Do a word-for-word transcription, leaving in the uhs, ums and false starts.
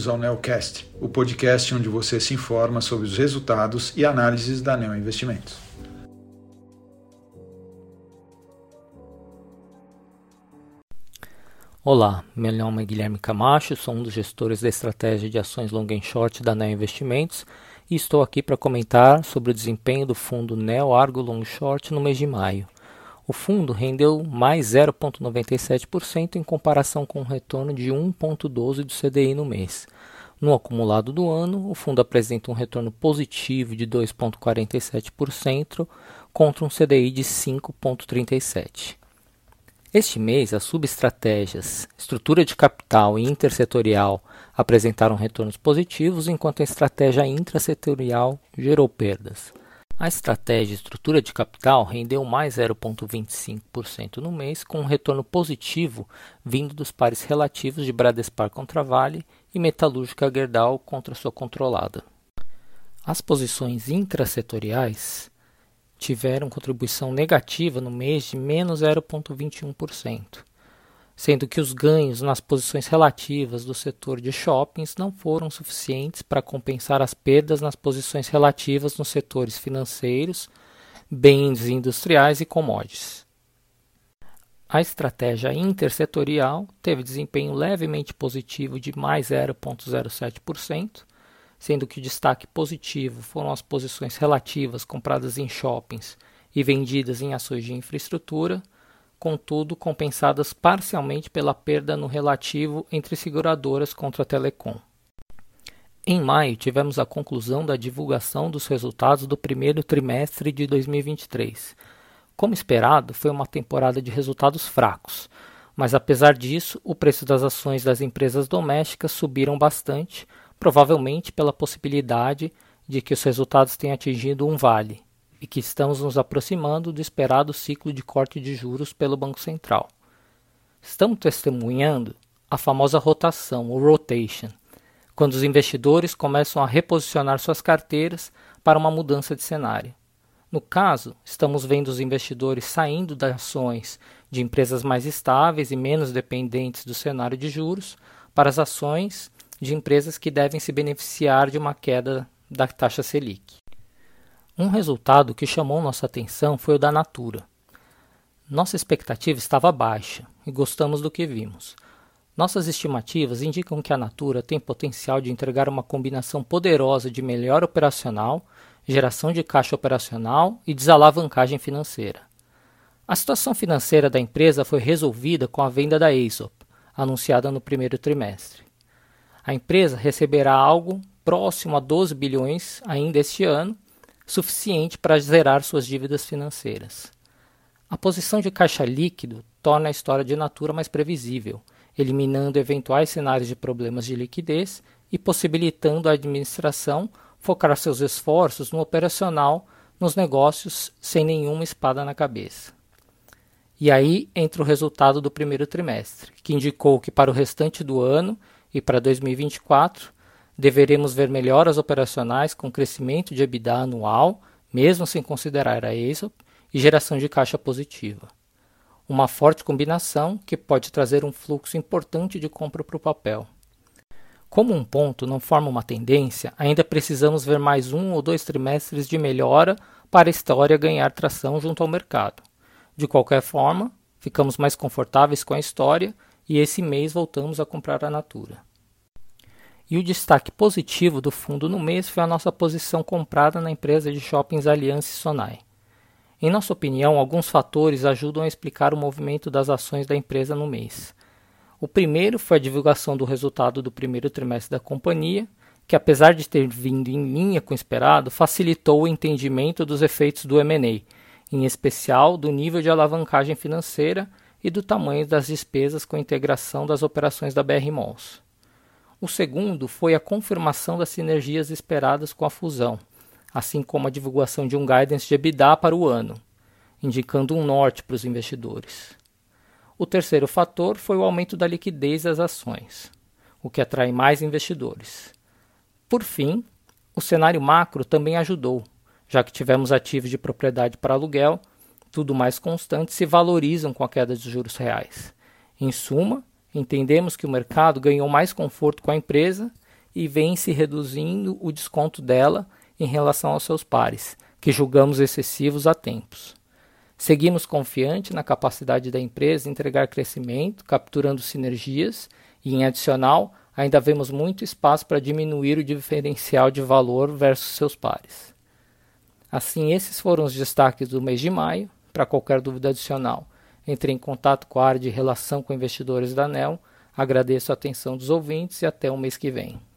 bem-vindos ao NeoCast, o podcast onde você se informa sobre os resultados e análises da Neo Investimentos. Olá, meu nome é Guilherme Camacho, sou um dos gestores da estratégia de ações long and short da Neo Investimentos e estou aqui para comentar sobre o desempenho do fundo Neo Argo Long Short no mês de maio. O fundo rendeu mais zero vírgula noventa e sete por cento em comparação com o retorno de um vírgula doze por cento do C D I no mês. No acumulado do ano, o fundo apresenta um retorno positivo de dois vírgula quarenta e sete por cento contra um C D I de cinco vírgula trinta e sete por cento. Este mês, as subestratégias, estrutura de capital e intersetorial apresentaram retornos positivos, enquanto a estratégia intrasetorial gerou perdas. A estratégia estrutura de capital rendeu mais zero vírgula vinte e cinco por cento no mês, com um retorno positivo vindo dos pares relativos de Bradespar contra Vale e Metalúrgica-Gerdau contra sua controlada. As posições intrasetoriais tiveram contribuição negativa no mês de menos zero vírgula vinte e um por cento, sendo que os ganhos nas posições relativas do setor de shoppings não foram suficientes para compensar as perdas nas posições relativas nos setores financeiros, bens industriais e commodities. A estratégia intersetorial teve desempenho levemente positivo de mais zero vírgula zero sete por cento, sendo que o destaque positivo foram as posições relativas compradas em shoppings e vendidas em ações de infraestrutura, contudo compensadas parcialmente pela perda no relativo entre seguradoras contra a telecom. Em maio, tivemos a conclusão da divulgação dos resultados do primeiro trimestre de dois mil e vinte e três. Como esperado, foi uma temporada de resultados fracos, mas apesar disso, o preço das ações das empresas domésticas subiram bastante, provavelmente pela possibilidade de que os resultados tenham atingido um vale e que estamos nos aproximando do esperado ciclo de corte de juros pelo Banco Central. Estamos testemunhando a famosa rotação, ou rotation, quando os investidores começam a reposicionar suas carteiras para uma mudança de cenário. No caso, estamos vendo os investidores saindo das ações de empresas mais estáveis e menos dependentes do cenário de juros para as ações de empresas que devem se beneficiar de uma queda da taxa Selic. Um resultado que chamou nossa atenção foi o da Natura. Nossa expectativa estava baixa e gostamos do que vimos. Nossas estimativas indicam que a Natura tem potencial de entregar uma combinação poderosa de melhora operacional, geração de caixa operacional e desalavancagem financeira. A situação financeira da empresa foi resolvida com a venda da ESOP, anunciada no primeiro trimestre. A empresa receberá algo próximo a doze bilhões ainda este ano, suficiente para zerar suas dívidas financeiras. A posição de caixa líquido torna a história de Natura mais previsível, eliminando eventuais cenários de problemas de liquidez e possibilitando a administração focar seus esforços no operacional, nos negócios, sem nenhuma espada na cabeça. E aí entra o resultado do primeiro trimestre, que indicou que para o restante do ano e para dois mil e vinte e quatro, deveremos ver melhoras operacionais com crescimento de EBITDA anual, mesmo sem considerar a ESOP, e geração de caixa positiva. Uma forte combinação que pode trazer um fluxo importante de compra para o papel. Como um ponto não forma uma tendência, ainda precisamos ver mais um ou dois trimestres de melhora para a história ganhar tração junto ao mercado. De qualquer forma, ficamos mais confortáveis com a história e esse mês voltamos a comprar a Natura. E o destaque positivo do fundo no mês foi a nossa posição comprada na empresa de shoppings Aliansce Sonae. Em nossa opinião, alguns fatores ajudam a explicar o movimento das ações da empresa no mês. O primeiro foi a divulgação do resultado do primeiro trimestre da companhia, que apesar de ter vindo em linha com o esperado, facilitou o entendimento dos efeitos do M e A, em especial do nível de alavancagem financeira e do tamanho das despesas com a integração das operações da B R Malls. O segundo foi a confirmação das sinergias esperadas com a fusão, assim como a divulgação de um guidance de EBITDA para o ano, indicando um norte para os investidores. O terceiro fator foi o aumento da liquidez das ações, o que atrai mais investidores. Por fim, o cenário macro também ajudou, já que tivemos ativos de propriedade para aluguel, tudo mais constante, se valorizam com a queda dos juros reais. Em suma, entendemos que o mercado ganhou mais conforto com a empresa e vem se reduzindo o desconto dela em relação aos seus pares, que julgamos excessivos há tempos. Seguimos confiante na capacidade da empresa de entregar crescimento, capturando sinergias e, em adicional, ainda vemos muito espaço para diminuir o diferencial de valor versus seus pares. Assim, esses foram os destaques do mês de maio. Para qualquer dúvida adicional, entre em contato com a área de relação com investidores da Neo. Agradeço a atenção dos ouvintes e até o mês que vem.